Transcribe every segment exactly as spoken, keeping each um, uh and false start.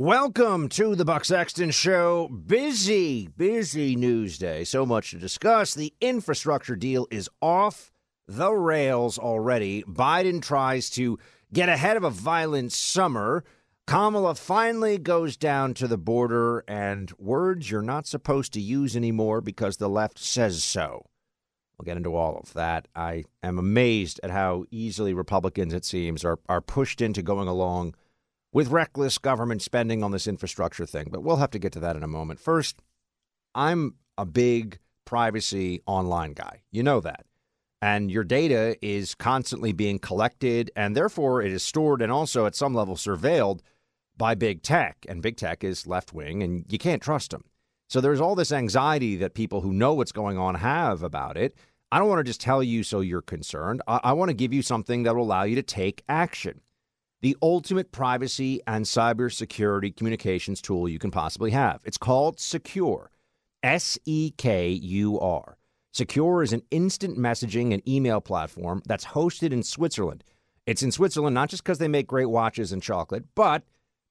Welcome to the Buck Sexton Show. Busy, busy news day. So much to discuss. The infrastructure deal is off the rails already. Biden tries to get ahead of a violent summer. Kamala finally goes down to the border, and words you're not supposed to use anymore because the left says so. We'll get into all of that. I am amazed at how easily Republicans, it seems, are, are pushed into going along with reckless government spending on this infrastructure thing. But we'll have to get to that in a moment. First, I'm a big privacy online guy. You know that. And your data is constantly being collected, and therefore it is stored and also at some level surveilled by big tech. And big tech is left wing, and you can't trust them. So there's all this anxiety that people who know what's going on have about it. I don't want to just tell you so you're concerned. I, I want to give you something that will allow you to take action. The ultimate privacy and cybersecurity communications tool you can possibly have. It's called Sekur, S E K U R. Sekur is an instant messaging and email platform that's hosted in Switzerland. It's in Switzerland not just because they make great watches and chocolate, but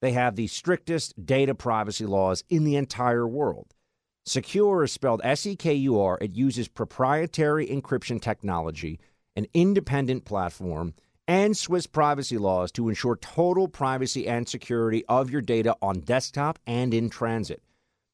they have the strictest data privacy laws in the entire world. Sekur is spelled S E K U R. It uses proprietary encryption technology, an independent platform, and Swiss privacy laws to ensure total privacy and security of your data on desktop and in transit.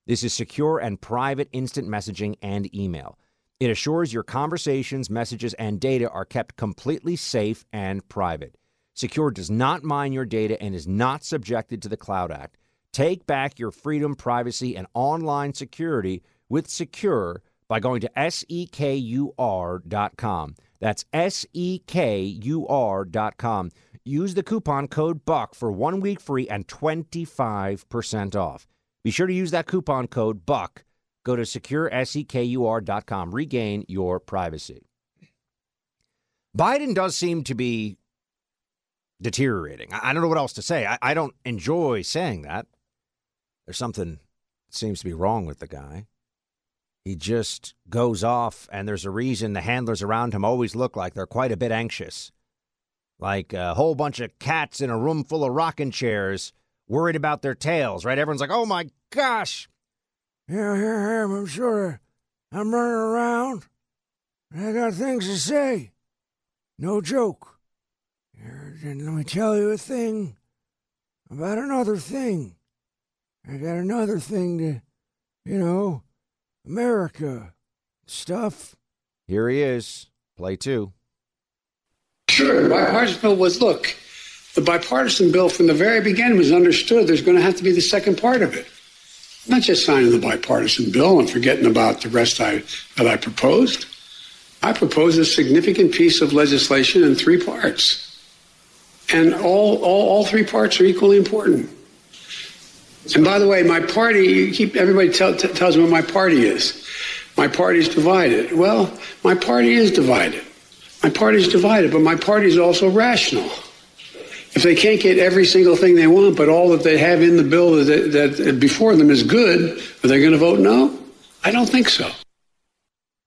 This is secure and private instant messaging and email. It assures your conversations, messages, and data are kept completely safe and private. Sekur does not mine your data and is not subjected to the Cloud Act. Take back your freedom, privacy, and online security with Sekur by going to S E K U R dot com. That's S E K U R dot com. Use the coupon code BUCK for one week free and twenty-five percent off. Be sure to use that coupon code BUCK. Go to secure sekur dot com. Regain your privacy. Biden does seem to be deteriorating. I don't know what else to say. I, I don't enjoy saying that. There's something that seems to be wrong with the guy. He just goes off, and there's a reason the handlers around him always look like they're quite a bit anxious. Like a whole bunch of cats in a room full of rocking chairs worried about their tails, right? Everyone's like, oh, my gosh. Yeah, here I am. I'm sure I'm running around. I got things to say. No joke. And let me tell you a thing about another thing. I got another thing to, you know, America stuff. Here he is. Play two. Sure, the bipartisan bill was, look, the bipartisan bill from the very beginning was understood there's going to have to be the second part of it. Not just signing the bipartisan bill and forgetting about the rest I, that I proposed. I proposed a significant piece of legislation in three parts. And all, all, all three parts are equally important. And by the way, my party, you keep, everybody tell, t- tells me what my party is. My party's divided. Well, my party is divided. My party's divided, but my party's also rational. If they can't get every single thing they want, but all that they have in the bill that, that before them is good, are they going to vote no? I don't think so.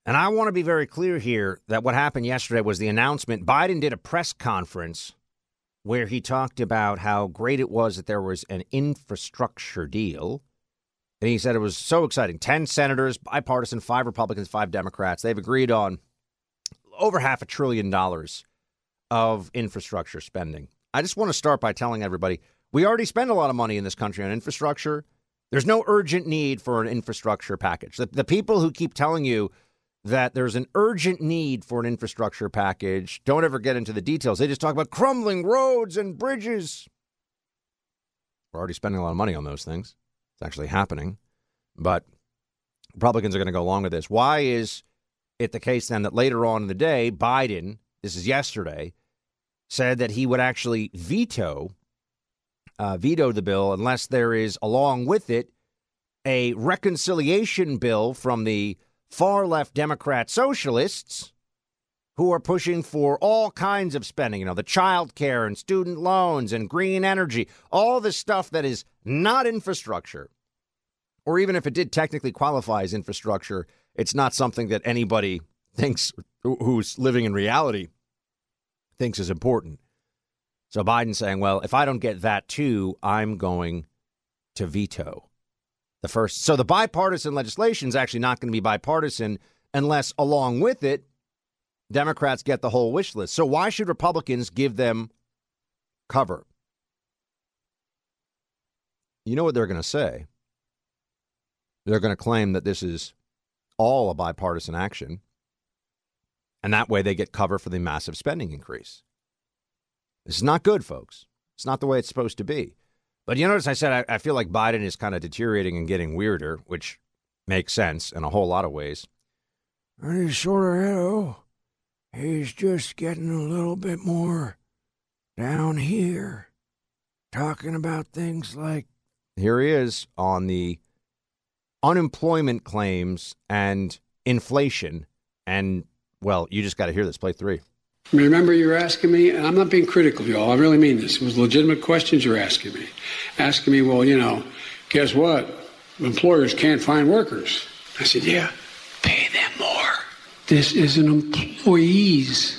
And I want to be very clear here that what happened yesterday was the announcement. Biden did a press conference where he talked about how great it was that there was an infrastructure deal. And he said it was so exciting. Ten senators, bipartisan, five Republicans, five Democrats. They've agreed on over half a trillion dollars of infrastructure spending. I just want to start by telling everybody we already spend a lot of money in this country on infrastructure. There's no urgent need for an infrastructure package. The, the people who keep telling you that there's an urgent need for an infrastructure package don't ever get into the details. They just talk about crumbling roads and bridges. We're already spending a lot of money on those things. It's actually happening. But Republicans are going to go along with this. Why is it the case then that later on in the day, Biden, this is yesterday, said that he would actually veto uh, veto the bill unless there is, along with it, a reconciliation bill from the far-left Democrat socialists who are pushing for all kinds of spending, you know, the child care and student loans and green energy, all the stuff that is not infrastructure. Or even if it did technically qualify as infrastructure, it's not something that anybody thinks who's living in reality thinks is important. So Biden's saying, well, if I don't get that too, I'm going to veto the first. So the bipartisan legislation is actually not going to be bipartisan unless, along with it, Democrats get the whole wish list. So why should Republicans give them cover? You know what they're going to say. They're going to claim that this is all a bipartisan action, and that way they get cover for the massive spending increase. This is not good, folks. It's not the way it's supposed to be. But you notice I said I, I feel like Biden is kind of deteriorating and getting weirder, which makes sense in a whole lot of ways. And he's sort of, you know, he's just getting a little bit more down here, talking about things like... Here he is on the unemployment claims and inflation. And, well, you just got to hear this. Play three. Remember, you're asking me, and I'm not being critical, y'all. I really mean this. It was legitimate questions you're asking me. Asking me, well, you know, guess what? Employers can't find workers. I said, yeah, pay them more. This is an employees,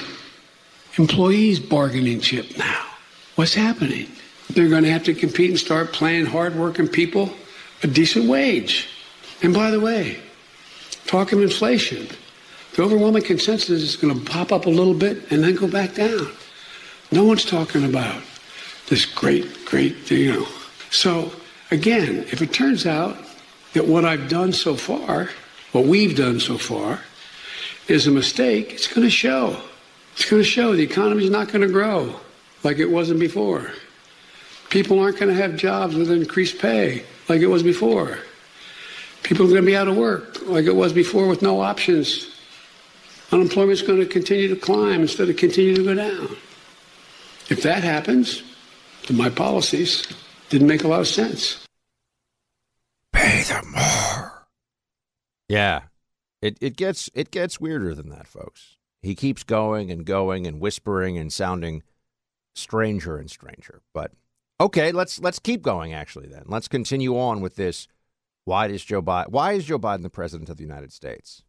employees bargaining chip now. What's happening? They're going to have to compete and start paying hardworking people a decent wage. And by the way, talking inflation. The overwhelming consensus is going to pop up a little bit and then go back down. No one's talking about this great, great, you know. So, again, if it turns out that what I've done so far, what we've done so far, is a mistake, it's going to show. It's going to show the economy's not going to grow like it wasn't before. People aren't going to have jobs with increased pay like it was before. People are going to be out of work like it was before with no options. Unemployment's going to continue to climb instead of continue to go down. If that happens, then my policies didn't make a lot of sense. Pay them more. Yeah, it it gets it gets weirder than that, folks. He keeps going and going and whispering and sounding stranger and stranger. But okay, let's let's keep going. Actually, then let's continue on with this. Why does Joe Biden? Why is Joe Biden the president of the United States?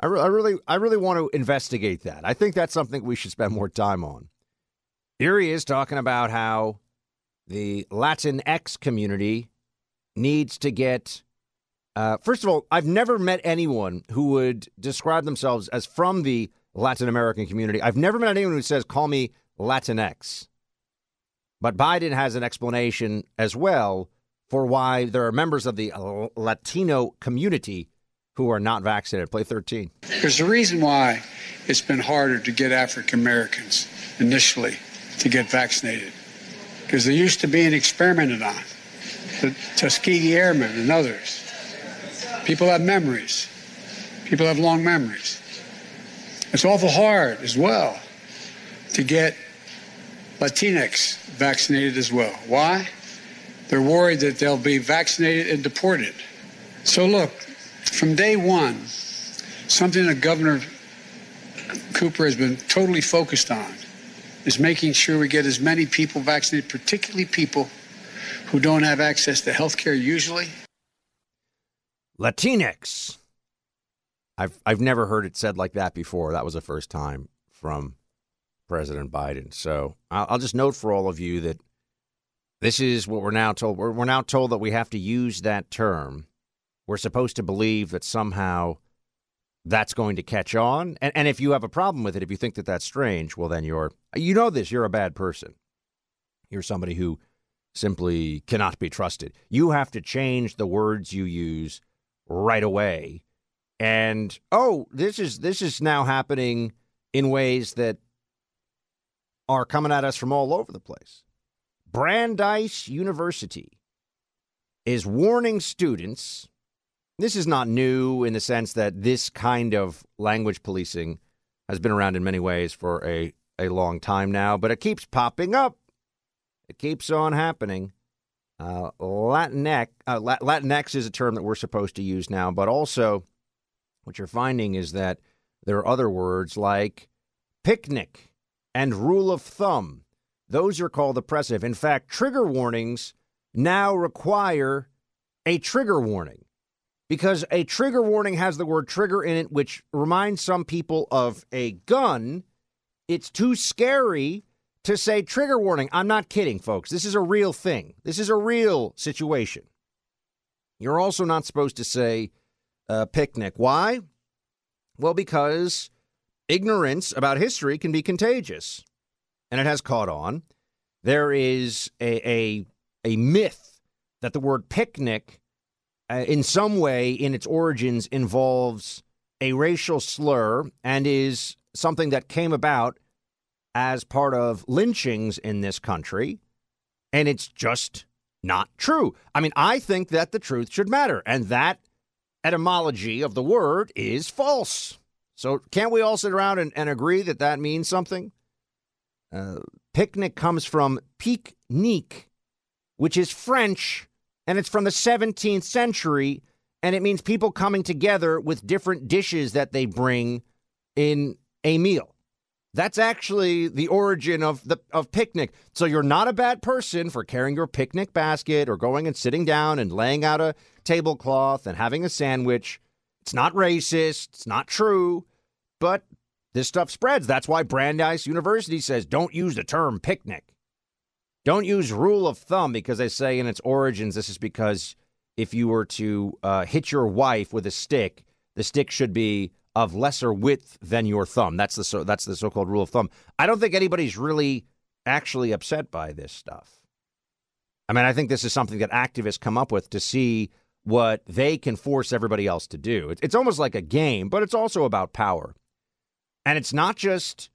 I really I really want to investigate that. I think that's something we should spend more time on. Here he is talking about how the Latinx community needs to get... Uh, first of all, I've never met anyone who would describe themselves as from the Latin American community. I've never met anyone who says, call me Latinx. But Biden has an explanation as well for why there are members of the Latino community who are not vaccinated. Play thirteen. There's a reason why it's been harder to get African Americans initially to get vaccinated, because they used to being experimented on. The Tuskegee Airmen and others. People have memories. People have long memories. It's awful hard as well to get Latinx vaccinated as well. Why? They're worried that they'll be vaccinated and deported. So look, from day one, something that Governor Cooper has been totally focused on is making sure we get as many people vaccinated, particularly people who don't have access to health care usually. Latinx. I've I've never heard it said like that before. That was the first time from President Biden. So I'll, I'll just note for all of you that this is what we're now told. We're, we're now told that we have to use that term. We're supposed to believe that somehow that's going to catch on. And, and if you have a problem with it, if you think that that's strange, well, then you're, you know this, you're a bad person. You're somebody who simply cannot be trusted. You have to change the words you use right away. And, oh, this is this is now happening in ways that are coming at us from all over the place. Brandeis University is warning students... This is not new in the sense that this kind of language policing has been around in many ways for a, a long time now, but it keeps popping up. It keeps on happening. Uh, Latinx, uh, Latinx is a term that we're supposed to use now, but also what you're finding is that there are other words like picnic and rule of thumb. Those are called oppressive. In fact, trigger warnings now require a trigger warning. Because a trigger warning has the word trigger in it, which reminds some people of a gun. It's too scary to say trigger warning. I'm not kidding, folks. This is a real thing. This is a real situation. You're also not supposed to say uh, picnic. Why? Well, because ignorance about history can be contagious, and it has caught on. There is a a, a myth that the word picnic uh, in some way in its origins involves a racial slur and is something that came about as part of lynchings in this country, and it's just not true. I mean, I think that the truth should matter, and that etymology of the word is false. So can't we all sit around and, and agree that that means something? Uh, picnic comes from pique-nique, which is French, and it's from the seventeenth century, and it means people coming together with different dishes that they bring in a meal. That's actually the origin of the of picnic. So you're not a bad person for carrying your picnic basket or going and sitting down and laying out a tablecloth and having a sandwich. It's not racist. It's not true. But this stuff spreads. That's why Brandeis University says don't use the term picnic. Don't use rule of thumb, because they say in its origins, this is because if you were to uh, hit your wife with a stick, the stick should be of lesser width than your thumb. That's the so, that's the so-called rule of thumb. I don't think anybody's really actually upset by this stuff. I mean, I think this is something that activists come up with to see what they can force everybody else to do. It's almost like a game, but it's also about power. And it's not just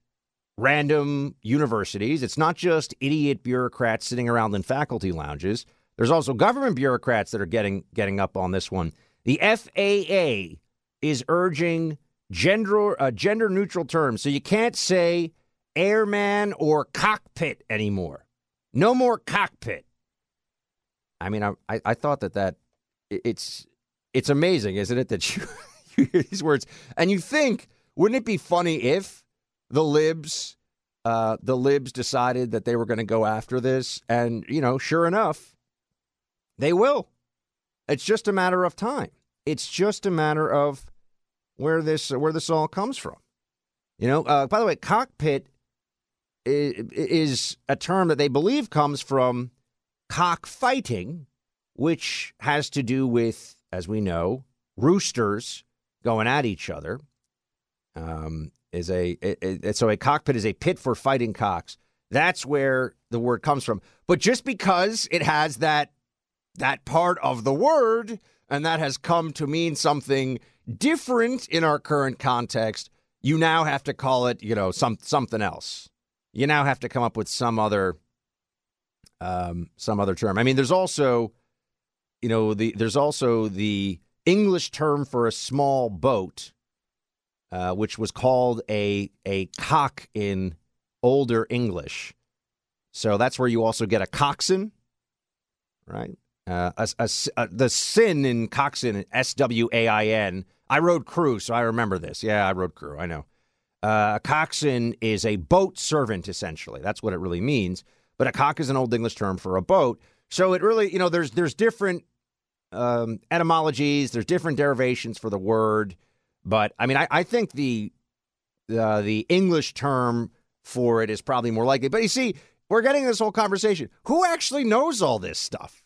random universities. It's not just idiot bureaucrats sitting around in faculty lounges. There's also government bureaucrats that are getting getting up on this one. The F A A is urging gender uh, gender neutral terms. So you can't say airman or cockpit anymore. No more cockpit. I mean, I I, I thought that that it's it's amazing, isn't it, that you, you hear these words and you think, wouldn't it be funny if the libs uh, the libs decided that they were going to go after this? And, you know, sure enough, they will. It's just a matter of time. It's just a matter of where this where this all comes from. You know, uh, by the way, cockpit is, is a term that they believe comes from cockfighting, which has to do with, as we know, roosters going at each other. Um, is a it, it, so a cockpit is a pit for fighting cocks. That's where the word comes from. But just because it has that that part of the word, and that has come to mean something different in our current context, you now have to call it, you know, some something else. You now have to come up with some other, um, some other term. I mean, there's also, you know, the there's also the English term for a small boat, uh, which was called a a cock in older English. So that's where you also get a coxswain, right? Uh, a, a, a, the sin in coxswain, S W A I N. I rode crew, so I remember this. Yeah, I rode crew. I know. Uh, a coxswain is a boat servant, essentially. That's what it really means. But a cock is an old English term for a boat. So it really, you know, there's there's different um, etymologies. There's different derivations for the word. But, I mean, I, I think the uh, the English term for it is probably more likely. But you see, we're getting this whole conversation. Who actually knows all this stuff?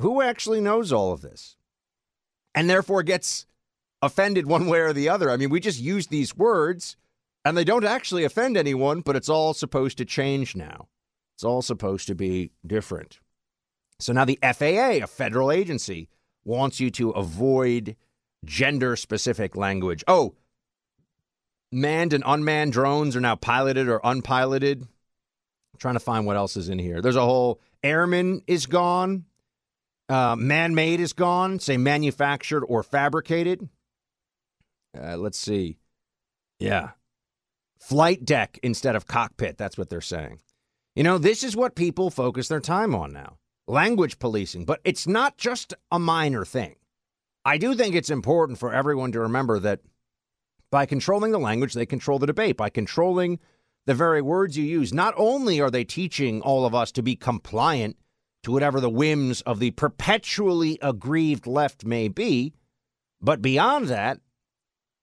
Who actually knows all of this and therefore gets offended one way or the other? I mean, we just use these words and they don't actually offend anyone, but it's all supposed to change now. It's all supposed to be different. So now the F A A, a federal agency, wants you to avoid gender-specific language. Oh, manned and unmanned drones are now piloted or unpiloted. I'm trying to find what else is in here. There's a whole airman is gone. Uh, man-made is gone. Say manufactured or fabricated. Uh, let's see. Yeah. Flight deck instead of cockpit. That's what they're saying. You know, this is what people focus their time on now. Language policing. But it's not just a minor thing. I do think it's important for everyone to remember that by controlling the language, they control the debate. By controlling the very words you use, not only are they teaching all of us to be compliant to whatever the whims of the perpetually aggrieved left may be, but beyond that,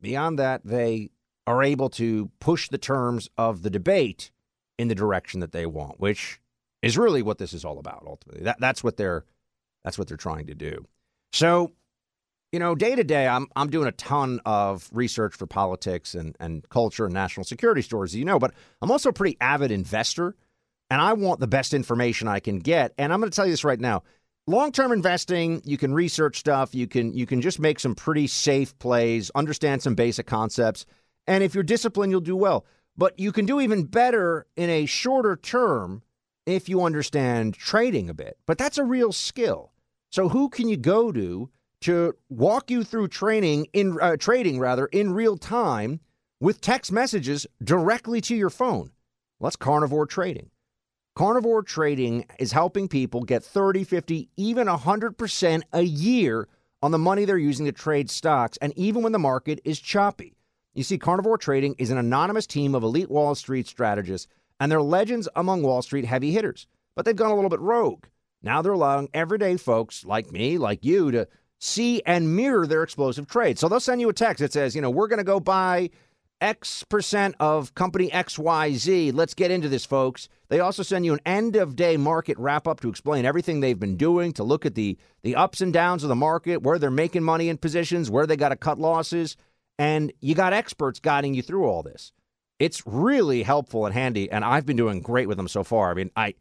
beyond that, they are able to push the terms of the debate in the direction that they want, which is really what this is all about. Ultimately, that that's what they're that's what they're trying to do. So, you know, day to day, I'm I'm doing a ton of research for politics and, and culture and national security stories, you know, but I'm also a pretty avid investor, and I want the best information I can get. And I'm going to tell you this right now. Long-term investing, you can research stuff, you can you can just make some pretty safe plays, understand some basic concepts, and if you're disciplined, you'll do well. But you can do even better in a shorter term if you understand trading a bit. But that's a real skill. So who can you go to to walk you through training in uh, trading rather in real time with text messages directly to your phone? Well, that's Carnivore Trading. Carnivore Trading is helping people get thirty, fifty, even one hundred percent a year on the money they're using to trade stocks, and even when the market is choppy. You see, Carnivore Trading is an anonymous team of elite Wall Street strategists, and they're legends among Wall Street heavy hitters. But they've gone a little bit rogue. Now they're allowing everyday folks like me, like you, to see and mirror their explosive trades. So they'll send you a text that says, you know, we're going to go buy X percent of company X Y Z. Let's get into this, folks. They also send you an end-of-day market wrap-up to explain everything they've been doing, to look at the, the ups and downs of the market, where they're making money in positions, where they got to cut losses, and you got experts guiding you through all this. It's really helpful and handy, and I've been doing great with them so far. I mean, I,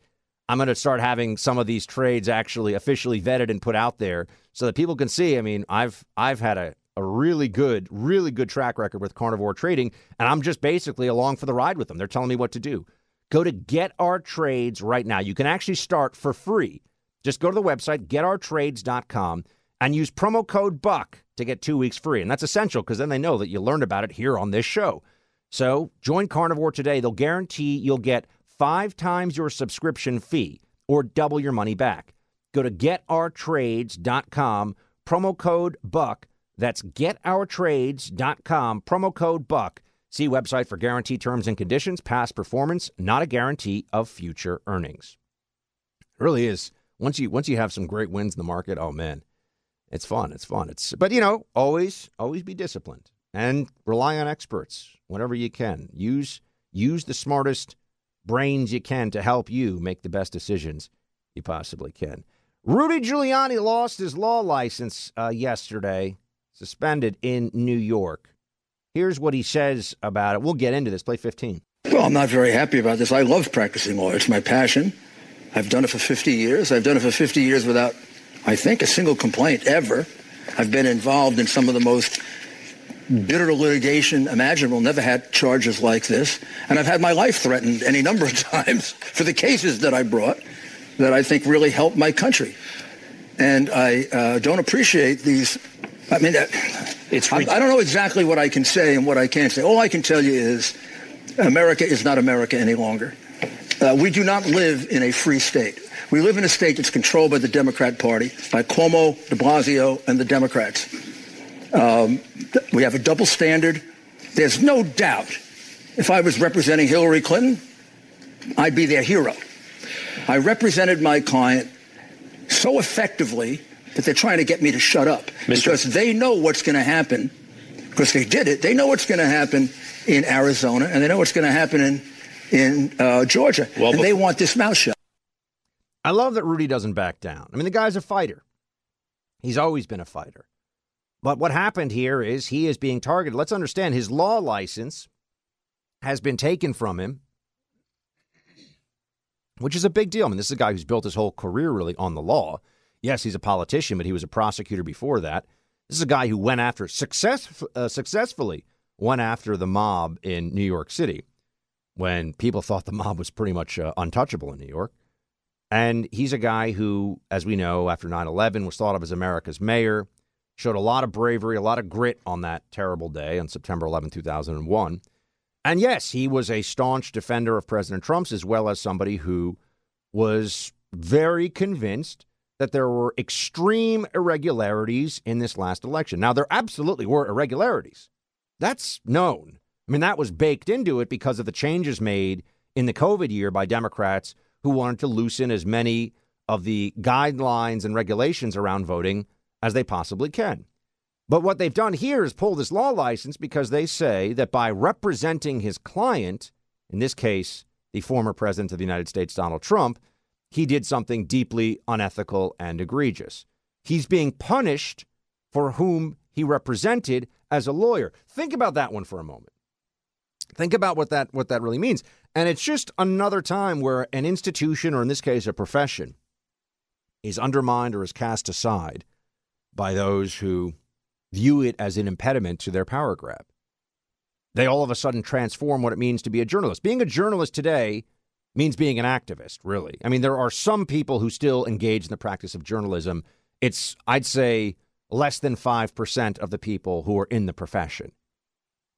I'm going to start having some of these trades actually officially vetted and put out there so that people can see. I mean, I've I've had a A really good, really good track record with Carnivore Trading, and I'm just basically along for the ride with them. They're telling me what to do. Go to Get Our Trades right now. You can actually start for free. Just go to the website, get our trades dot com, and use promo code BUCK to get two weeks free. And that's essential because then they know that you learned about it here on this show. So join Carnivore today. They'll guarantee you'll get five times your subscription fee or double your money back. Go to get our trades dot com, promo code BUCK. That's get our trades dot com, promo code BUCK. See website for guarantee terms and conditions, past performance, not a guarantee of future earnings. It really is. Once you once you have some great wins in the market, oh, man, it's fun. It's fun. It's But, you know, always, always be disciplined and rely on experts whenever you can. Use, use the smartest brains you can to help you make the best decisions you possibly can. Rudy Giuliani lost his law license uh, yesterday. Suspended in New York. Here's what he says about it. We'll get into this. Play fifteen. Well, I'm not very happy about this. I love practicing law. It's my passion. I've done it for fifty years. I've done it for fifty years without, I think, a single complaint ever. I've been involved in some of the most bitter litigation imaginable. Never had charges like this. And I've had my life threatened any number of times for the cases that I brought that I think really helped my country. And I uh, don't appreciate these... I mean, it's I, I don't know exactly what I can say and what I can't say. All I can tell you is America is not America any longer. Uh, we do not live in a free state. We live in a state that's controlled by the Democrat Party, by Cuomo, de Blasio, and the Democrats. Um, th- we have a double standard. There's no doubt if I was representing Hillary Clinton, I'd be their hero. I represented my client so effectively that they're trying to get me to shut up, Mister because they know what's going to happen, because they did it. They know what's going to happen in Arizona, and they know what's going to happen in in uh, Georgia, well, and they want this mouth shut. I love that Rudy doesn't back down. I mean, the guy's a fighter. He's always been a fighter. But what happened here is he is being targeted. Let's understand his law license has been taken from him, which is a big deal. I mean, this is a guy who's built his whole career really on the law. Yes, he's a politician, but he was a prosecutor before that. This is a guy who went after success, uh, successfully went after the mob in New York City when people thought the mob was pretty much uh, untouchable in New York. And he's a guy who, as we know, after nine eleven was thought of as America's mayor, showed a lot of bravery, a lot of grit on that terrible day on September eleventh, two thousand one. And yes, he was a staunch defender of President Trump's, as well as somebody who was very convinced that there were extreme irregularities in this last election. Now, there absolutely were irregularities. That's known. I mean, that was baked into it because of the changes made in the COVID year by Democrats who wanted to loosen as many of the guidelines and regulations around voting as they possibly can. But what they've done here is pull this law license because they say that by representing his client, in this case, the former president of the United States, Donald Trump, he did something deeply unethical and egregious. He's being punished for whom he represented as a lawyer. Think about that one for a moment. Think about what that what that really means. And it's just another time where an institution, or in this case, a profession, is undermined or is cast aside by those who view it as an impediment to their power grab. They all of a sudden transform what it means to be a journalist. Being a journalist today means being an activist, really. I mean, there are some people who still engage in the practice of journalism. It's, I'd say, less than five percent of the people who are in the profession.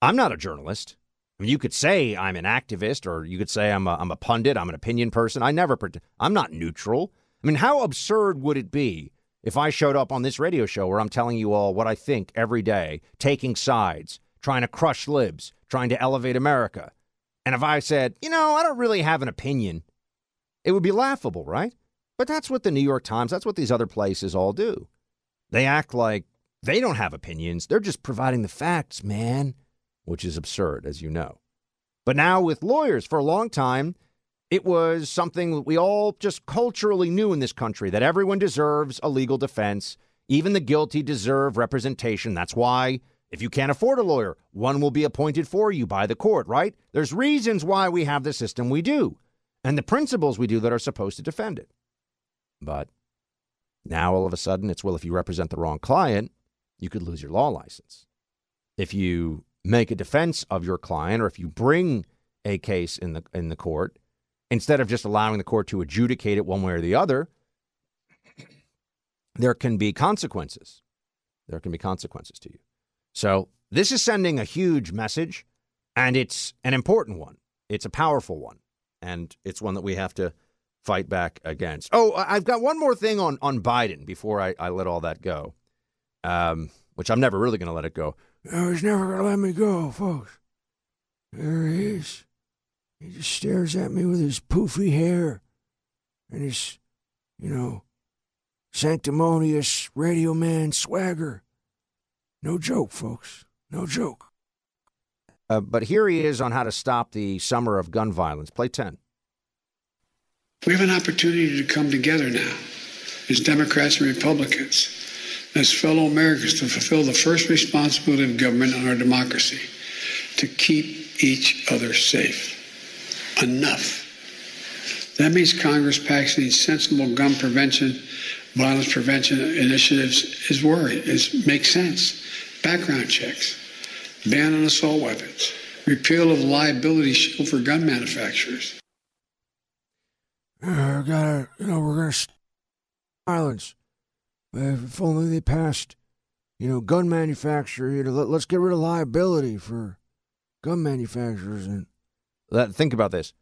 I'm not a journalist. I mean, you could say I'm an activist, or you could say I'm a, I'm a pundit, I'm an opinion person. I never, I'm not neutral. I mean, how absurd would it be if I showed up on this radio show where I'm telling you all what I think every day, taking sides, trying to crush libs, trying to elevate America? And if I said, you know, I don't really have an opinion, it would be laughable, right? But that's what the New York Times, that's what these other places all do. They act like they don't have opinions. They're just providing the facts, man. Which is absurd, as you know. But now with lawyers, for a long time, it was something that we all just culturally knew in this country, that everyone deserves a legal defense. Even the guilty deserve representation. That's why if you can't afford a lawyer, one will be appointed for you by the court, right? There's reasons why we have the system we do and the principles we do that are supposed to defend it. But now all of a sudden it's, well, if you represent the wrong client, you could lose your law license. If you make a defense of your client, or if you bring a case in the in the court, instead of just allowing the court to adjudicate it one way or the other, there can be consequences. There can be consequences to you. So this is sending a huge message, and it's an important one. It's a powerful one, and it's one that we have to fight back against. Oh, I've got one more thing on, on Biden before I, I let all that go, um, which I'm never really going to let it go. No, he's never going to let me go, folks. There he is. He just stares at me with his poofy hair and his, you know, sanctimonious radio man swagger. No joke, folks. No joke. Uh, but here he is on how to stop the summer of gun violence. Play ten. We have an opportunity to come together now as Democrats and Republicans, as fellow Americans, to fulfill the first responsibility of government and our democracy, to keep each other safe. Enough. That means Congress passing sensible gun prevention, violence prevention initiatives is worried. It makes sense. Background checks, ban on assault weapons, repeal of liability shield for gun manufacturers. Uh, gotta, you know, we're going to silence. If only they passed, you know, gun manufacturer, you know, let, let's get rid of liability for gun manufacturers. And let, think about this.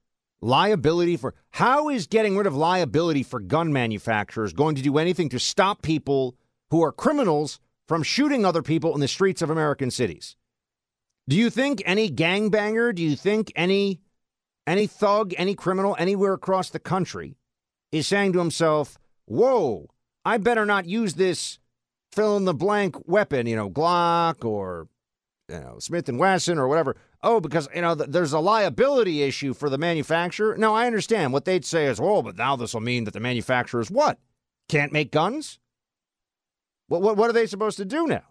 Liability for, how is getting rid of liability for gun manufacturers going to do anything to stop people who are criminals from shooting other people in the streets of American cities? Do you think any gangbanger, do you think any, any thug, any criminal anywhere across the country is saying to himself, whoa, I better not use this fill-in-the-blank weapon, you know, Glock or, you know, Smith and Wesson or whatever. Oh, because, you know, th- there's a liability issue for the manufacturer. No, I understand. What they'd say is, oh, but now this will mean that the manufacturers, what, can't make guns? What what, what are they supposed to do now?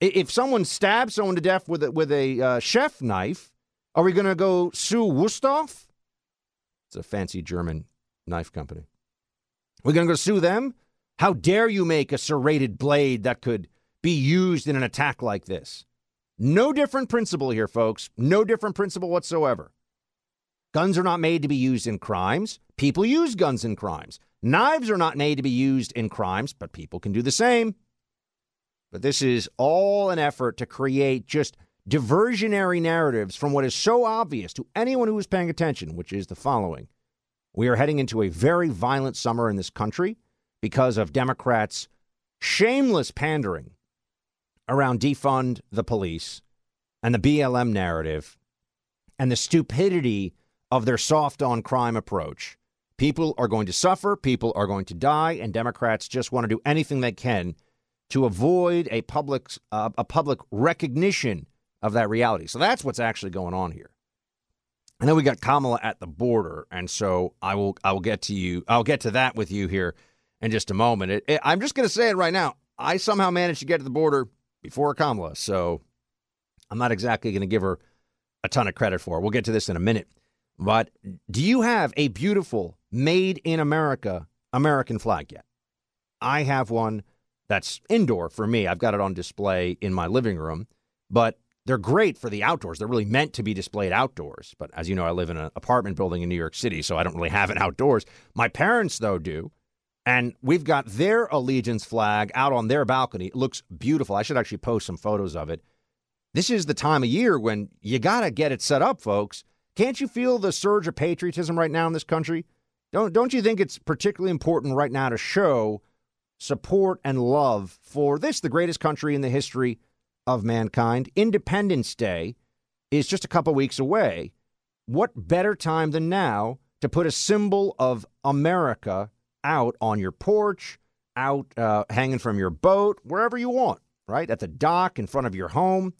If someone stabs someone to death with a, with a uh, chef knife, are we going to go sue Wusthof? It's a fancy German knife company. We're going to go sue them? How dare you make a serrated blade that could be used in an attack like this? No different principle here, folks. No different principle whatsoever. Guns are not made to be used in crimes. People use guns in crimes. Knives are not made to be used in crimes, but people can do the same. But this is all an effort to create just diversionary narratives from what is so obvious to anyone who is paying attention, which is the following. We are heading into a very violent summer in this country because of Democrats' shameless pandering around defund the police and the B L M narrative and the stupidity of their soft on crime approach. People are going to suffer. People are going to die. And Democrats just want to do anything they can to avoid a public uh, a public recognition of that reality. So that's what's actually going on here. And then we got Kamala at the border, and so I will I will get to you. I'll get to that with you here in just a moment. It, it, I'm just going to say it right now. I somehow managed to get to the border before Kamala, so I'm not exactly going to give her a ton of credit for it. We'll get to this in a minute. But do you have a beautiful made in America American flag yet? I have one that's indoor for me. I've got it on display in my living room, but they're great for the outdoors. They're really meant to be displayed outdoors. But as you know, I live in an apartment building in New York City, so I don't really have it outdoors. My parents, though, do. And we've got their Allegiance flag out on their balcony. It looks beautiful. I should actually post some photos of it. This is the time of year when you got to get it set up, folks. Can't you feel the surge of patriotism right now in this country? Don't, don't you think it's particularly important right now to show support and love for this, the greatest country in the history of mankind? Independence Day is just a couple weeks away. What better time than now to put a symbol of America out on your porch, out uh, hanging from your boat, wherever you want, right? At the dock, in front of your home.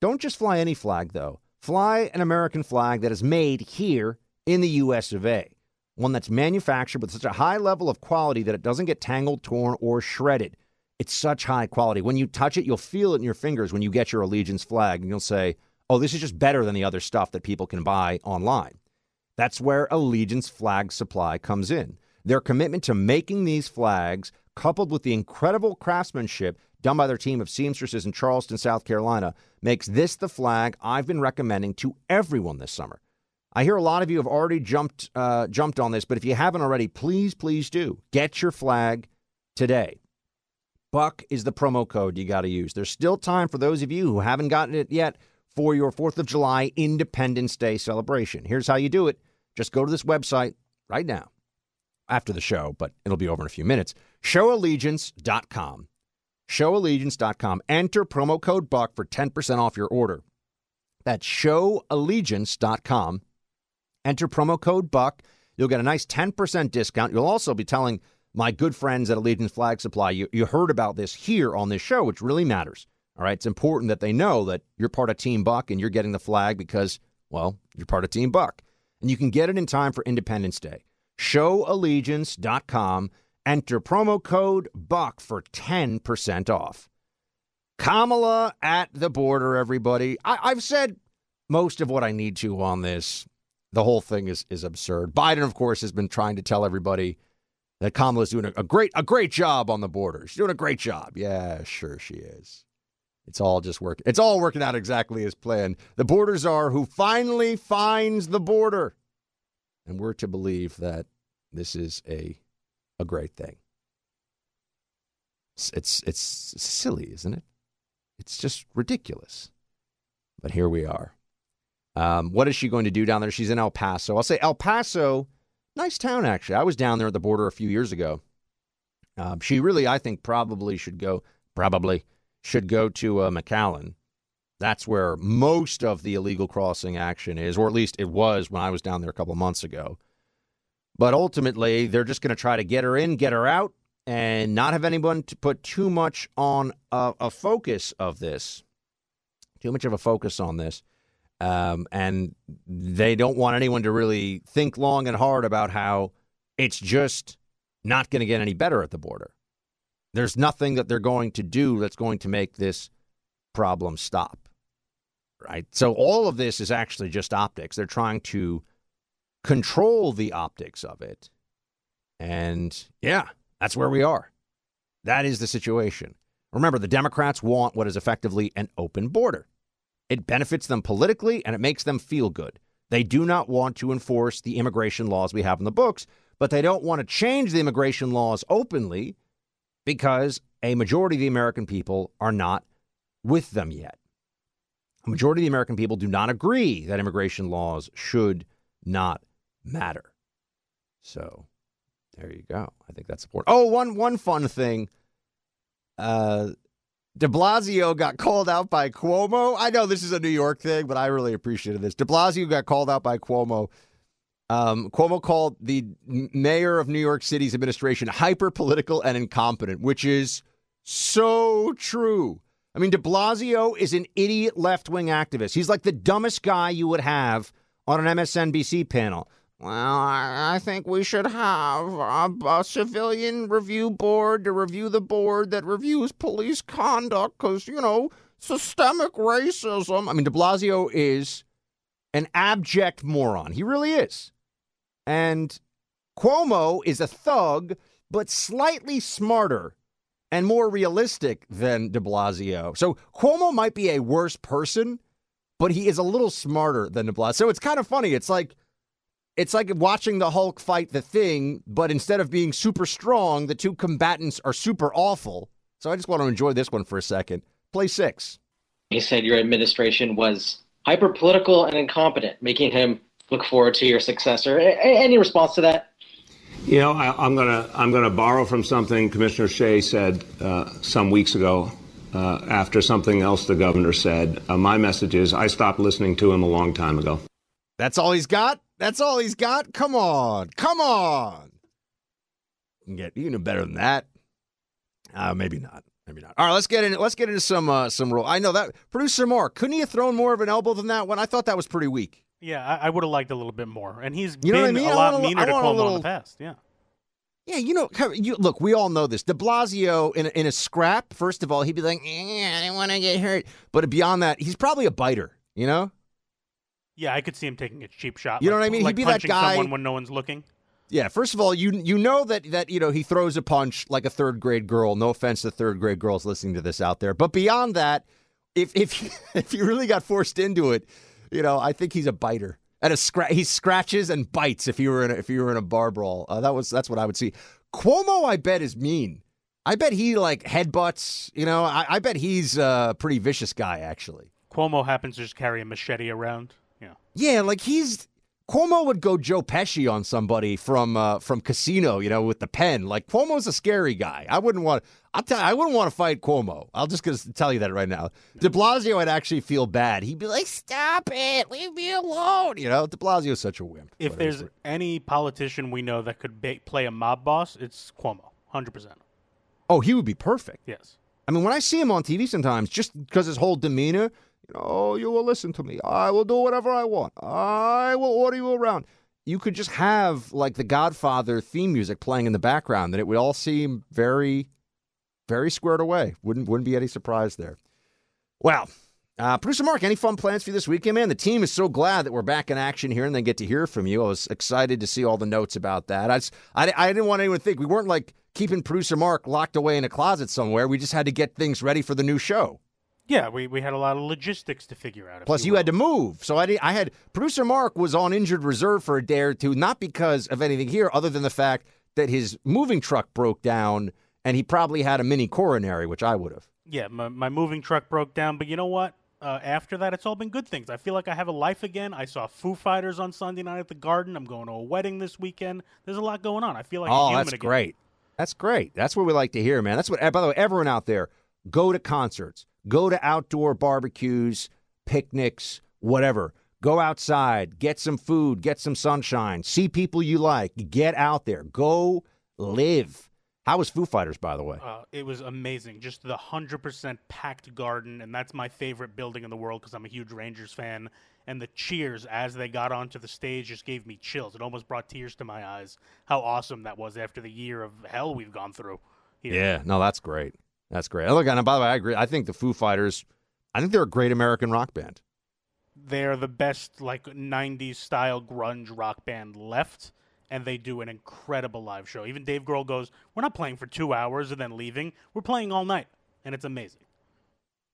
Don't just fly any flag, though. Fly an American flag that is made here in the U S of A, one that's manufactured with such a high level of quality that it doesn't get tangled, torn, or shredded. It's such high quality. When you touch it, you'll feel it in your fingers when you get your Allegiance flag, and you'll say, oh, this is just better than the other stuff that people can buy online. That's where Allegiance Flag Supply comes in. Their commitment to making these flags, coupled with the incredible craftsmanship done by their team of seamstresses in Charleston, South Carolina, makes this the flag I've been recommending to everyone this summer. I hear a lot of you have already jumped, uh, jumped on this, but if you haven't already, please, please do. Get your flag today. Buck is the promo code you got to use. There's still time for those of you who haven't gotten it yet for your fourth of July Independence Day celebration. Here's how you do it. Just go to this website right now after the show, but it'll be over in a few minutes. show allegiance dot com. show allegiance dot com. Enter promo code BUCK for ten percent off your order. That's show allegiance dot com. Enter promo code BUCK. You'll get a nice ten percent discount. You'll also be telling my good friends at Allegiance Flag Supply, you, you heard about this here on this show, which really matters. All right. It's important that they know that you're part of Team Buck and you're getting the flag because, well, you're part of Team Buck. And you can get it in time for Independence Day. show allegiance dot com. Enter promo code BUCK for ten percent off. Kamala at the border, everybody. I, I've said most of what I need to on this. The whole thing is, is absurd. Biden, of course, has been trying to tell everybody that Kamala's doing a, a great a great job on the border. She's doing a great job. Yeah, sure she is. It's all just working. It's all working out exactly as planned. The border czar who finally finds the border. And we're to believe that this is a a great thing. It's, it's, it's silly, isn't it? It's just ridiculous. But here we are. Um, what is she going to do down there? She's in El Paso. I'll say El Paso. Nice town, actually. I was down there at the border a few years ago. Um, she really, I think, probably should go, probably should go to uh, McAllen. That's where most of the illegal crossing action is, or at least it was when I was down there a couple of months ago. But ultimately, they're just going to try to get her in, get her out, and not have anyone to put too much on a, a focus of this, too much of a focus on this. Um, and they don't want anyone to really think long and hard about how it's just not going to get any better at the border. There's nothing that they're going to do that's going to make this problem stop, right? So all of this is actually just optics. They're trying to control the optics of it. And yeah, that's where we are. That is the situation. Remember, the Democrats want what is effectively an open border. It benefits them politically, and it makes them feel good. They do not want to enforce the immigration laws we have in the books, but they don't want to change the immigration laws openly because a majority of the American people are not with them yet. A majority of the American people do not agree that immigration laws should not matter. So there you go. I think that's important. Oh, one, one fun thing. Uh... De Blasio got called out by Cuomo. I know this is a New York thing, but I really appreciated this. De Blasio got called out by Cuomo. Um, Cuomo called the mayor of New York City's administration hyper-political and incompetent, which is so true. I mean, de Blasio is an idiot left-wing activist. He's like the dumbest guy you would have on an M S N B C panel. Well, I, I think we should have a, a civilian review board to review the board that reviews police conduct because, you know, systemic racism. I mean, de Blasio is an abject moron. He really is. And Cuomo is a thug, but slightly smarter and more realistic than de Blasio. So Cuomo might be a worse person, but he is a little smarter than de Blasio. So it's kind of funny. It's like, It's like watching the Hulk fight the Thing, but instead of being super strong, the two combatants are super awful. So I just want to enjoy this one for a second. Play six. You said your administration was hyper-political and incompetent, making him look forward to your successor. A- any response to that? You know, I, I'm gonna I'm gonna borrow from something Commissioner Shea said uh, some weeks ago uh, after something else the governor said. Uh, my message is I stopped listening to him a long time ago. That's all he's got? That's all he's got? Come on. Come on. You can get you know better than that. Uh, maybe not. Maybe not. All right, let's get in. Let's get into some uh, some roll. I know that. Producer Mark, couldn't he have thrown more of an elbow than that one? I thought that was pretty weak. Yeah, I, I would have liked a little bit more. And he's you been know I mean? a I lot meaner a, to Cuomo in the past. Yeah. Yeah, you know, you, look, we all know this. De Blasio, in a, in a scrap, first of all, he'd be like, eh, I don't want to get hurt. But beyond that, he's probably a biter, you know? Yeah, I could see him taking a cheap shot. You know like, what I mean? Like He'd be punching that guy, someone when no one's looking. Yeah, first of all, you you know that, that you know he throws a punch like a third-grade girl. No offense to third-grade girls listening to this out there. But beyond that, if if if you really got forced into it, you know, I think he's a biter. And a scra- he scratches and bites if you were in a, if you were in a bar brawl. Uh, that was that's what I would see. Cuomo, I bet, is mean. I bet he like headbutts, you know. I, I bet he's a pretty vicious guy actually. Cuomo happens to just carry a machete around. Yeah. yeah, like he's Cuomo would go Joe Pesci on somebody from uh, from Casino, you know, with the pen. Like Cuomo's a scary guy. I wouldn't want. I'll tell. I wouldn't want to fight Cuomo. I'll just gonna tell you that right now. De Blasio, I'd actually feel bad. He'd be like, "Stop it, leave me alone." You know, De Blasio's such a wimp. If whatever. There's any politician we know that could ba- play a mob boss, it's Cuomo, one hundred percent. Oh, he would be perfect. Yes. I mean, when I see him on T V sometimes, just because his whole demeanor. Oh, you will listen to me. I will do whatever I want. I will order you around. You could just have, like, the Godfather theme music playing in the background, and it would all seem very, very squared away. Wouldn't wouldn't be any surprise there. Wow. Uh, Producer Mark, any fun plans for you this weekend, man? The team is so glad that we're back in action here and they get to hear from you. I was excited to see all the notes about that. I, just, I, I didn't want anyone to think we weren't, like, keeping Producer Mark locked away in a closet somewhere. We just had to get things ready for the new show. Yeah, we, we had a lot of logistics to figure out. Plus, you, you had to move. So I did, I had Producer Mark was on injured reserve for a day or two, not because of anything here other than the fact that his moving truck broke down and he probably had a mini coronary, which I would have. Yeah, my, my moving truck broke down. But you know what? Uh, after that, it's all been good things. I feel like I have a life again. I saw Foo Fighters on Sunday night at the Garden. I'm going to a wedding this weekend. There's a lot going on. I feel like oh, I'm human again. Oh, that's great. That's great. That's what we like to hear, man. That's what, by the way, everyone out there, go to concerts. Go to outdoor barbecues, picnics, whatever. Go outside, get some food, get some sunshine, see people you like, get out there, go live. How was Foo Fighters, by the way? Uh, it was amazing. Just the one hundred percent packed Garden, and that's my favorite building in the world because I'm a huge Rangers fan. And the cheers as they got onto the stage just gave me chills. It almost brought tears to my eyes. How awesome that was after the year of hell we've gone through here. Yeah, no, that's great. That's great. Look, and by the way, I agree. I think the Foo Fighters, I think they're a great American rock band. They're the best, like, nineties style grunge rock band left, and they do an incredible live show. Even Dave Grohl goes, we're not playing for two hours and then leaving. We're playing all night, and it's amazing.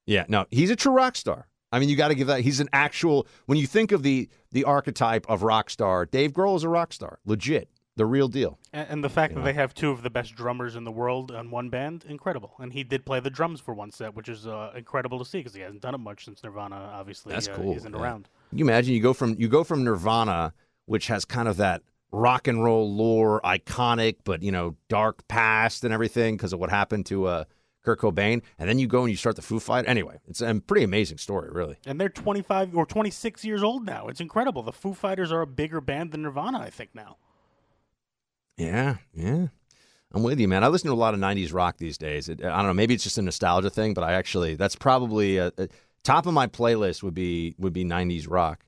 Yeah, no, he's a true rock star. I mean, you got to give that. He's an actual, when you think of the the archetype of rock star, Dave Grohl is a rock star, legit. The real deal. And the fact you that know. they have two of the best drummers in the world on one band, incredible. And he did play the drums for one set, which is uh, incredible to see because he hasn't done it much since Nirvana, obviously, That's uh, cool, isn't man. around. Can you imagine you go from you go from Nirvana, which has kind of that rock and roll lore, iconic, but, you know, dark past and everything because of what happened to uh, Kurt Cobain. And then you go and you start the Foo Fighters. Anyway, it's a pretty amazing story, really. And they're twenty-five or twenty-six years old now. It's incredible. The Foo Fighters are a bigger band than Nirvana, I think, now. Yeah, yeah. I'm with you, man. I listen to a lot of nineties rock these days. It, I don't know, maybe it's just a nostalgia thing, but I actually, that's probably, a, a, top of my playlist would be would be nineties rock.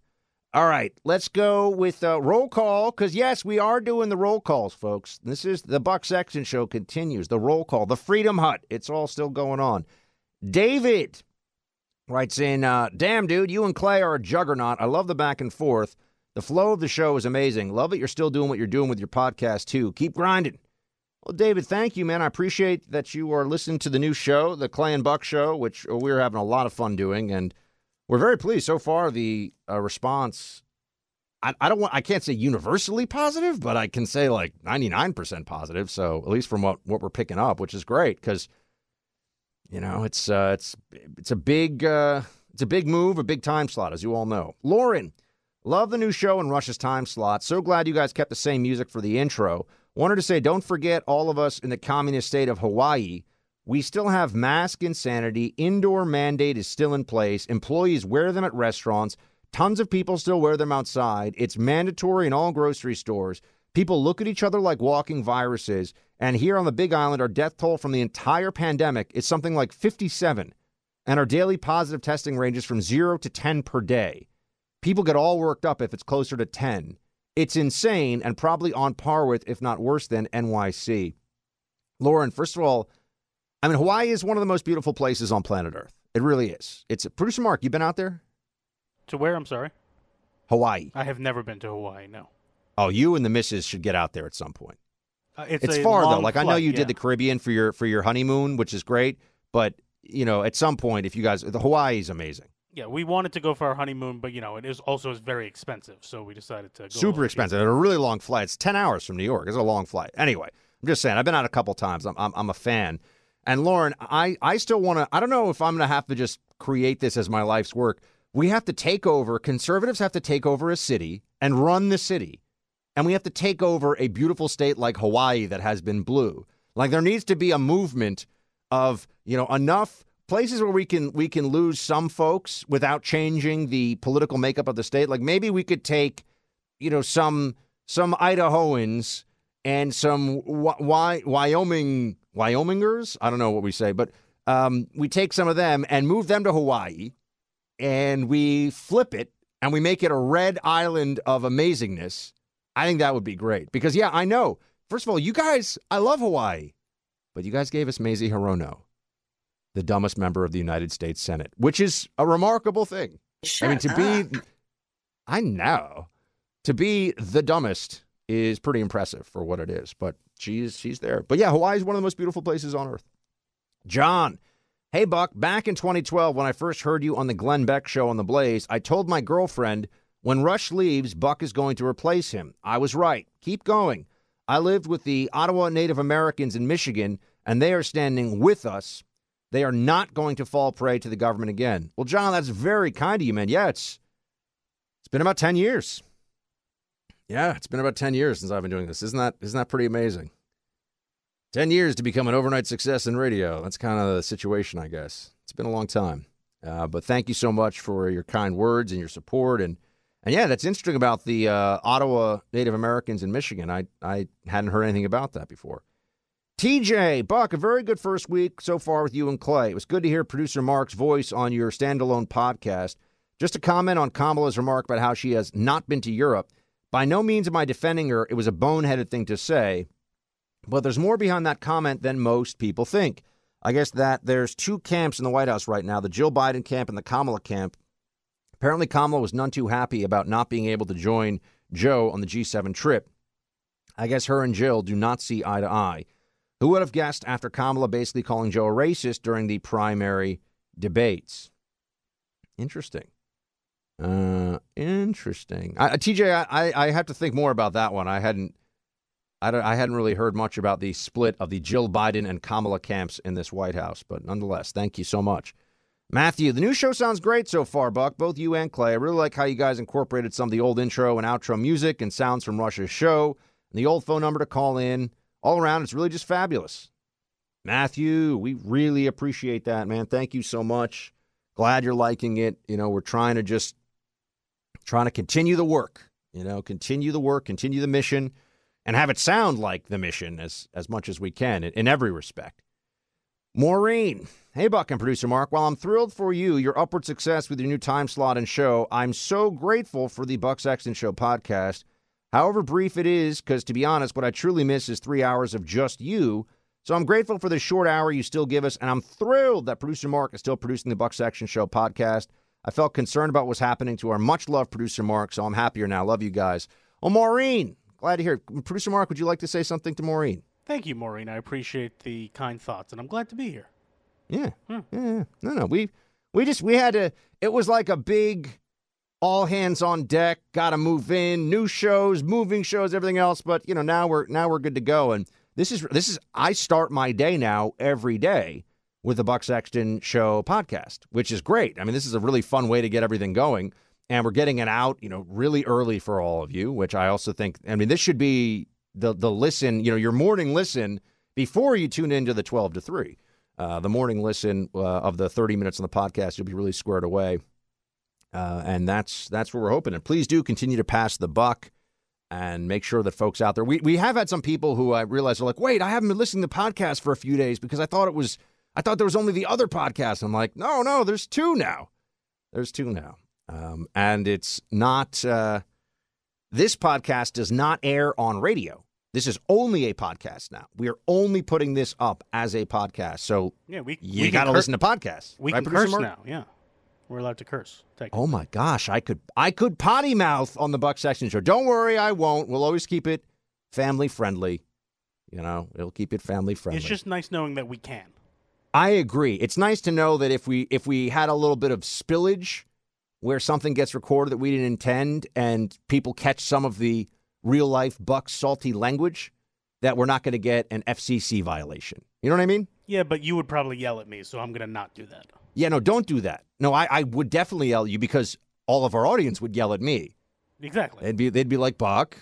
All right, let's go with uh, roll call, because, yes, we are doing the roll calls, folks. This is the Buck Sexton Show continues, the roll call, the Freedom Hut. It's all still going on. David writes in, uh, damn, dude, you and Clay are a juggernaut. I love the back and forth. The flow of the show is amazing. Love it. You're still doing what you're doing with your podcast, too. Keep grinding. Well, David, thank you, man. I appreciate that you are listening to the new show, the Clay and Buck Show, which we're having a lot of fun doing, and we're very pleased so far. The uh, response, I, I don't want, I can't say universally positive, but I can say like ninety-nine percent positive. So at least from what, what we're picking up, which is great because, you know, it's uh, it's it's a big uh, it's a big move, a big time slot, as you all know. Lauren, love the new show and Rush's time slot. So glad you guys kept the same music for the intro. Wanted to say, don't forget all of us in the communist state of Hawaii. We still have mask insanity. Indoor mandate is still in place. Employees wear them at restaurants. Tons of people still wear them outside. It's mandatory in all grocery stores. People look at each other like walking viruses. And here on the Big Island, our death toll from the entire pandemic is something like fifty-seven. And our daily positive testing ranges from zero to ten per day. People get all worked up if it's closer to ten. It's insane and probably on par with, if not worse than, N Y C. Lauren, first of all, I mean, Hawaii is one of the most beautiful places on planet Earth. It really is. It's a, Producer Mark, you been out there? To where? I'm sorry. Hawaii. I have never been to Hawaii, no. Oh, you and the missus should get out there at some point. Uh, it's it's far, though. Like, flight, I know you yeah. did the Caribbean for your for your honeymoon, which is great. But, you know, at some point, if you guys – the Hawaii is amazing. Yeah, we wanted to go for our honeymoon, but, you know, it is also is very expensive. So we decided to go. Super expensive. And a really long flight. It's ten hours from New York. It's a long flight. Anyway, I'm just saying. I've been out a couple times. I'm I'm, I'm a fan. And, Lauren, I, I still want to – I don't know if I'm going to have to just create this as my life's work. We have to take over – conservatives have to take over a city and run the city. And we have to take over a beautiful state like Hawaii that has been blue. Like, there needs to be a movement of, you know, enough places where we can we can lose some folks without changing the political makeup of the state. Like, maybe we could take, you know, some some Idahoans and some Wy- Wyoming – Wyomingers, I don't know what we say, but um, we take some of them and move them to Hawaii, and we flip it, and we make it a red island of amazingness. I think that would be great because, yeah, I know. First of all, you guys, I love Hawaii, but you guys gave us Mazie Hirono, the dumbest member of the United States Senate, which is a remarkable thing. Shut I mean, to up. be, I know, to be the dumbest is pretty impressive for what it is, but she's she's there. But yeah, Hawaii is one of the most beautiful places on Earth. John, hey, Buck, back in twenty twelve, when I first heard you on the Glenn Beck Show on The Blaze, I told my girlfriend, when Rush leaves, Buck is going to replace him. I was right. Keep going. I lived with the Ottawa Native Americans in Michigan, and they are standing with us. They are not going to fall prey to the government again. Well, John, that's very kind of you, man. Yeah, it's it's been about ten years. Yeah, it's been about ten years since I've been doing this. Isn't that, isn't that pretty amazing? ten years to become an overnight success in radio. That's kind of the situation, I guess. It's been a long time. Uh, but thank you so much for your kind words and your support. And, and yeah, that's interesting about the uh, Ottawa Native Americans in Michigan. I, I hadn't heard anything about that before. T J, Buck, a very good first week so far with you and Clay. It was good to hear producer Mark's voice on your standalone podcast. Just a comment on Kamala's remark about how she has not been to Europe. By no means am I defending her. It was a boneheaded thing to say. But there's more behind that comment than most people think. I guess that there's two camps in the White House right now, the Jill Biden camp and the Kamala camp. Apparently Kamala was none too happy about not being able to join Joe on the G seven trip. I guess her and Jill do not see eye to eye. Who would have guessed after Kamala basically calling Joe a racist during the primary debates? Interesting. Uh, interesting. I, T J, I, I have to think more about that one. I hadn't, I, don't, I hadn't really heard much about the split of the Jill Biden and Kamala camps in this White House. But nonetheless, thank you so much, Matthew. The new show sounds great so far, Buck. Both you and Clay. I really like how you guys incorporated some of the old intro and outro music and sounds from Rush's show and the old phone number to call in. All around, it's really just fabulous, Matthew. We really appreciate that, man. Thank you so much. Glad you're liking it. You know, we're trying to just. Trying to continue the work, you know, continue the work, continue the mission, and have it sound like the mission as, as much as we can in, in every respect. Maureen, Hey, Buck and producer Mark. While I'm thrilled for you, your upward success with your new time slot and show, I'm so grateful for the Buck Sexton Show podcast. However brief it is, because to be honest, what I truly miss is three hours of just you. So I'm grateful for the short hour you still give us, and I'm thrilled that producer Mark is still producing the Buck Sexton Show podcast. I felt concerned about what's happening to our much-loved producer Mark, so I'm happier now. Love you guys. Oh, Maureen, glad to hear it. Producer Mark, would you like to say something to Maureen? Thank you, Maureen. I appreciate the kind thoughts, and I'm glad to be here. Yeah. Hmm. Yeah. No, no. We we just, we had to, it was like a big... all hands on deck, got to move in, new shows, moving shows, everything else. But, you know, now we're now we're good to go. And this is this is I start my day now every day with the Buck Sexton Show podcast, which is great. I mean, this is a really fun way to get everything going. And we're getting it out, you know, really early for all of you, which I also think. I mean, this should be the the listen, you know, your morning listen before you tune into the twelve to three. Uh, the morning listen uh, of the thirty minutes on the podcast, you'll be really squared away. Uh, and that's that's what we're hoping. And please do continue to pass the buck and make sure that folks out there. We we have had some people who I realize are like, wait, I haven't been listening to the podcast for a few days because I thought it was I thought there was only the other podcast. I'm like, no, no, there's two now. There's two now. Um, and it's not uh, this podcast does not air on radio. This is only a podcast now. We are only putting this up as a podcast. So yeah, we you got to listen to podcasts. We right, can curse Mark? Now. Yeah. We're allowed to curse. Thank you. Oh, my gosh. I could I could potty mouth on the Buck Sexton Show. Don't worry. I won't. We'll always keep it family friendly. You know, it'll keep it family friendly. It's just nice knowing that we can. I agree. It's nice to know that if we if we had a little bit of spillage where something gets recorded that we didn't intend and people catch some of the real life Buck salty language, that we're not going to get an F C C violation. You know what I mean? Yeah, but you would probably yell at me, so I'm going to not do that. Yeah, no, don't do that. No, I, I would definitely yell at you because all of our audience would yell at me. Exactly. They'd be they'd be like, Buck,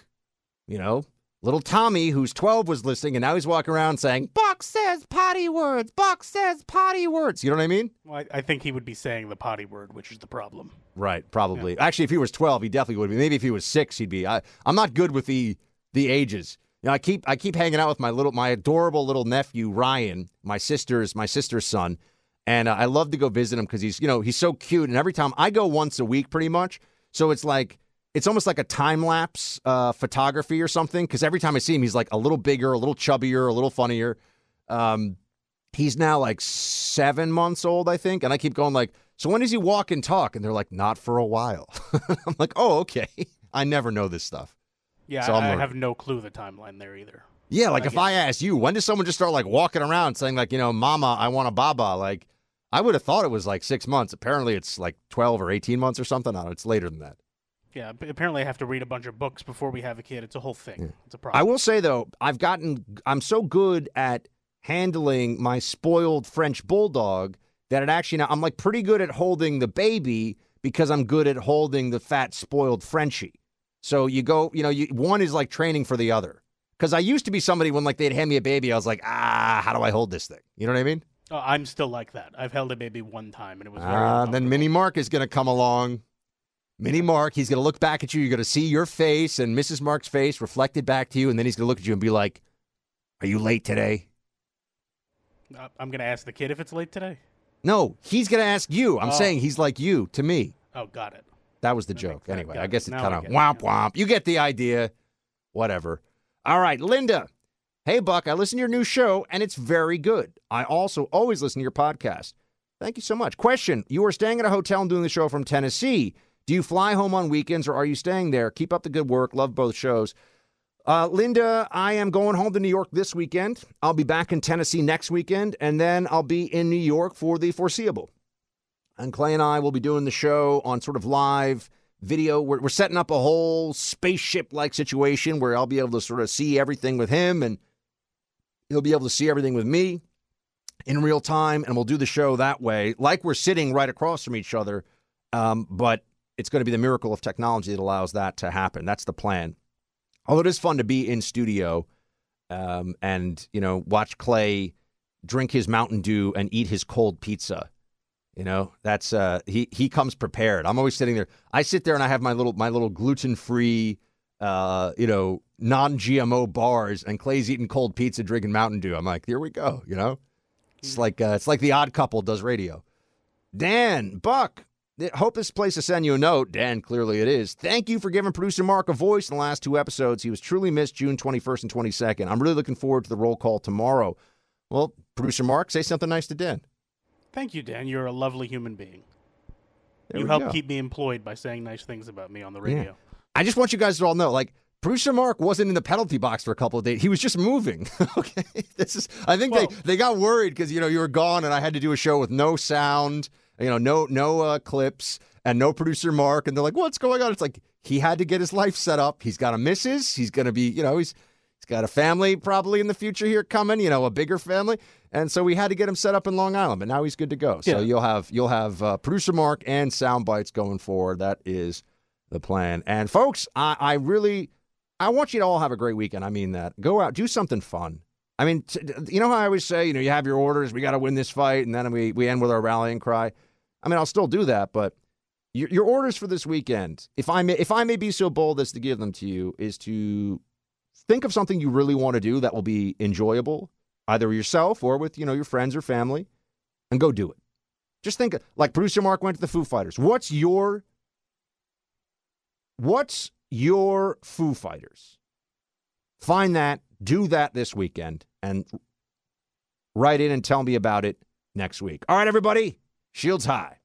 you know, little Tommy, who's twelve, was listening, and now he's walking around saying, Buck says potty words, Buck says potty words. You know what I mean? Well, I, I think he would be saying the potty word, which is the problem. Right, probably. Yeah. Actually, if he was twelve, he definitely would be. Maybe if he was six, he'd be. I, I'm not good with the the ages. You know, I keep I keep hanging out with my little my adorable little nephew, Ryan, my sister's my sister's son. And uh, I love to go visit him because he's, you know, he's so cute. And every time I go once a week, pretty much. So it's like it's almost like a time lapse uh, photography or something. Because every time I see him, he's like a little bigger, a little chubbier, a little funnier. Um, he's now like seven months old, I think. And I keep going like, so when does he walk and talk? And they're like, not for a while. I'm like, oh, OK. I never know this stuff. Yeah, so I, I have no clue the timeline there either. Yeah, like I if guess. I asked you, when does someone just start like walking around saying like, you know, mama, I want a baba, like. I would have thought it was like six months. Apparently, it's like twelve or eighteen months or something. No, it's later than that. Yeah, apparently I have to read a bunch of books before we have a kid. It's a whole thing. Yeah. It's a problem. I will say, though, I've gotten – I'm so good at handling my spoiled French bulldog that it actually – now I'm like pretty good at holding the baby because I'm good at holding the fat spoiled Frenchie. So you go – you know, you, one is like training for the other. Because I used to be somebody when like they'd hand me a baby, I was like, ah, how do I hold this thing? You know what I mean? Oh, I'm still like that. I've held a baby one time, and it was very uh, then Mini Mark is going to come along. Mini Mark, he's going to look back at you. You're going to see your face and Missus Mark's face reflected back to you, and then he's going to look at you and be like, are you late today? Uh, I'm going to ask the kid if it's late today? No, he's going to ask you. I'm oh. saying he's like you to me. Oh, got it. That was the that joke. Anyway, got I guess it, it kind of womp, womp. You get the idea. Whatever. All right, Linda. Hey, Buck, I listen to your new show, and it's very good. I also always listen to your podcast. Thank you so much. Question, you are staying at a hotel and doing the show from Tennessee. Do you fly home on weekends, or are you staying there? Keep up the good work. Love both shows. Uh, Linda, I am going home to New York this weekend. I'll be back in Tennessee next weekend, and then I'll be in New York for the foreseeable. And Clay and I will be doing the show on sort of live video. We're, we're setting up a whole spaceship-like situation where I'll be able to sort of see everything with him and you'll be able to see everything with me in real time, and we'll do the show that way, like we're sitting right across from each other, um, but it's going to be the miracle of technology that allows that to happen. That's the plan. Although it is fun to be in studio um, and, you know, watch Clay drink his Mountain Dew and eat his cold pizza. You know, that's uh, he, he comes prepared. I'm always sitting there. I sit there and I have my little my little gluten-free, uh, you know, non G M O bars, and Clay's eating cold pizza, drinking Mountain Dew. I'm like, here we go, you know? It's like uh, it's like The Odd Couple does radio. Dan, Buck, hope this place to send you a note. Dan, clearly it is. Thank you for giving producer Mark a voice in the last two episodes. He was truly missed June twenty-first and twenty-second. I'm really looking forward to the roll call tomorrow. Well, producer Mark, say something nice to Dan. Thank you, Dan. You're a lovely human being. There you help go. Keep me employed by saying nice things about me on the radio. Yeah. I just want you guys to all know, like, producer Mark wasn't in the penalty box for a couple of days. He was just moving. Okay, this is. I think well, they, they got worried because you know you were gone, and I had to do a show with no sound, you know, no no uh, clips, and no producer Mark. And they're like, "What's going on?" It's like he had to get his life set up. He's got a missus. He's gonna be, you know, he's he's got a family probably in the future here coming, you know, a bigger family. And so we had to get him set up in Long Island, but now he's good to go. Yeah. So you'll have you'll have uh, producer Mark and sound bites going forward. That is the plan. And folks, I, I really. I want you to all have a great weekend. I mean that. Go out. Do something fun. I mean, t- you know how I always say, you know, you have your orders. We got to win this fight. And then we, we end with our rallying cry. I mean, I'll still do that. But your, your orders for this weekend, if I, may, if I may be so bold as to give them to you, is to think of something you really want to do that will be enjoyable, either yourself or with, you know, your friends or family, and go do it. Just think, like producer Mark went to the Foo Fighters. What's your... What's... Your Foo Fighters. Find that, do that this weekend, and write in and tell me about it next week. All right, everybody, shields high.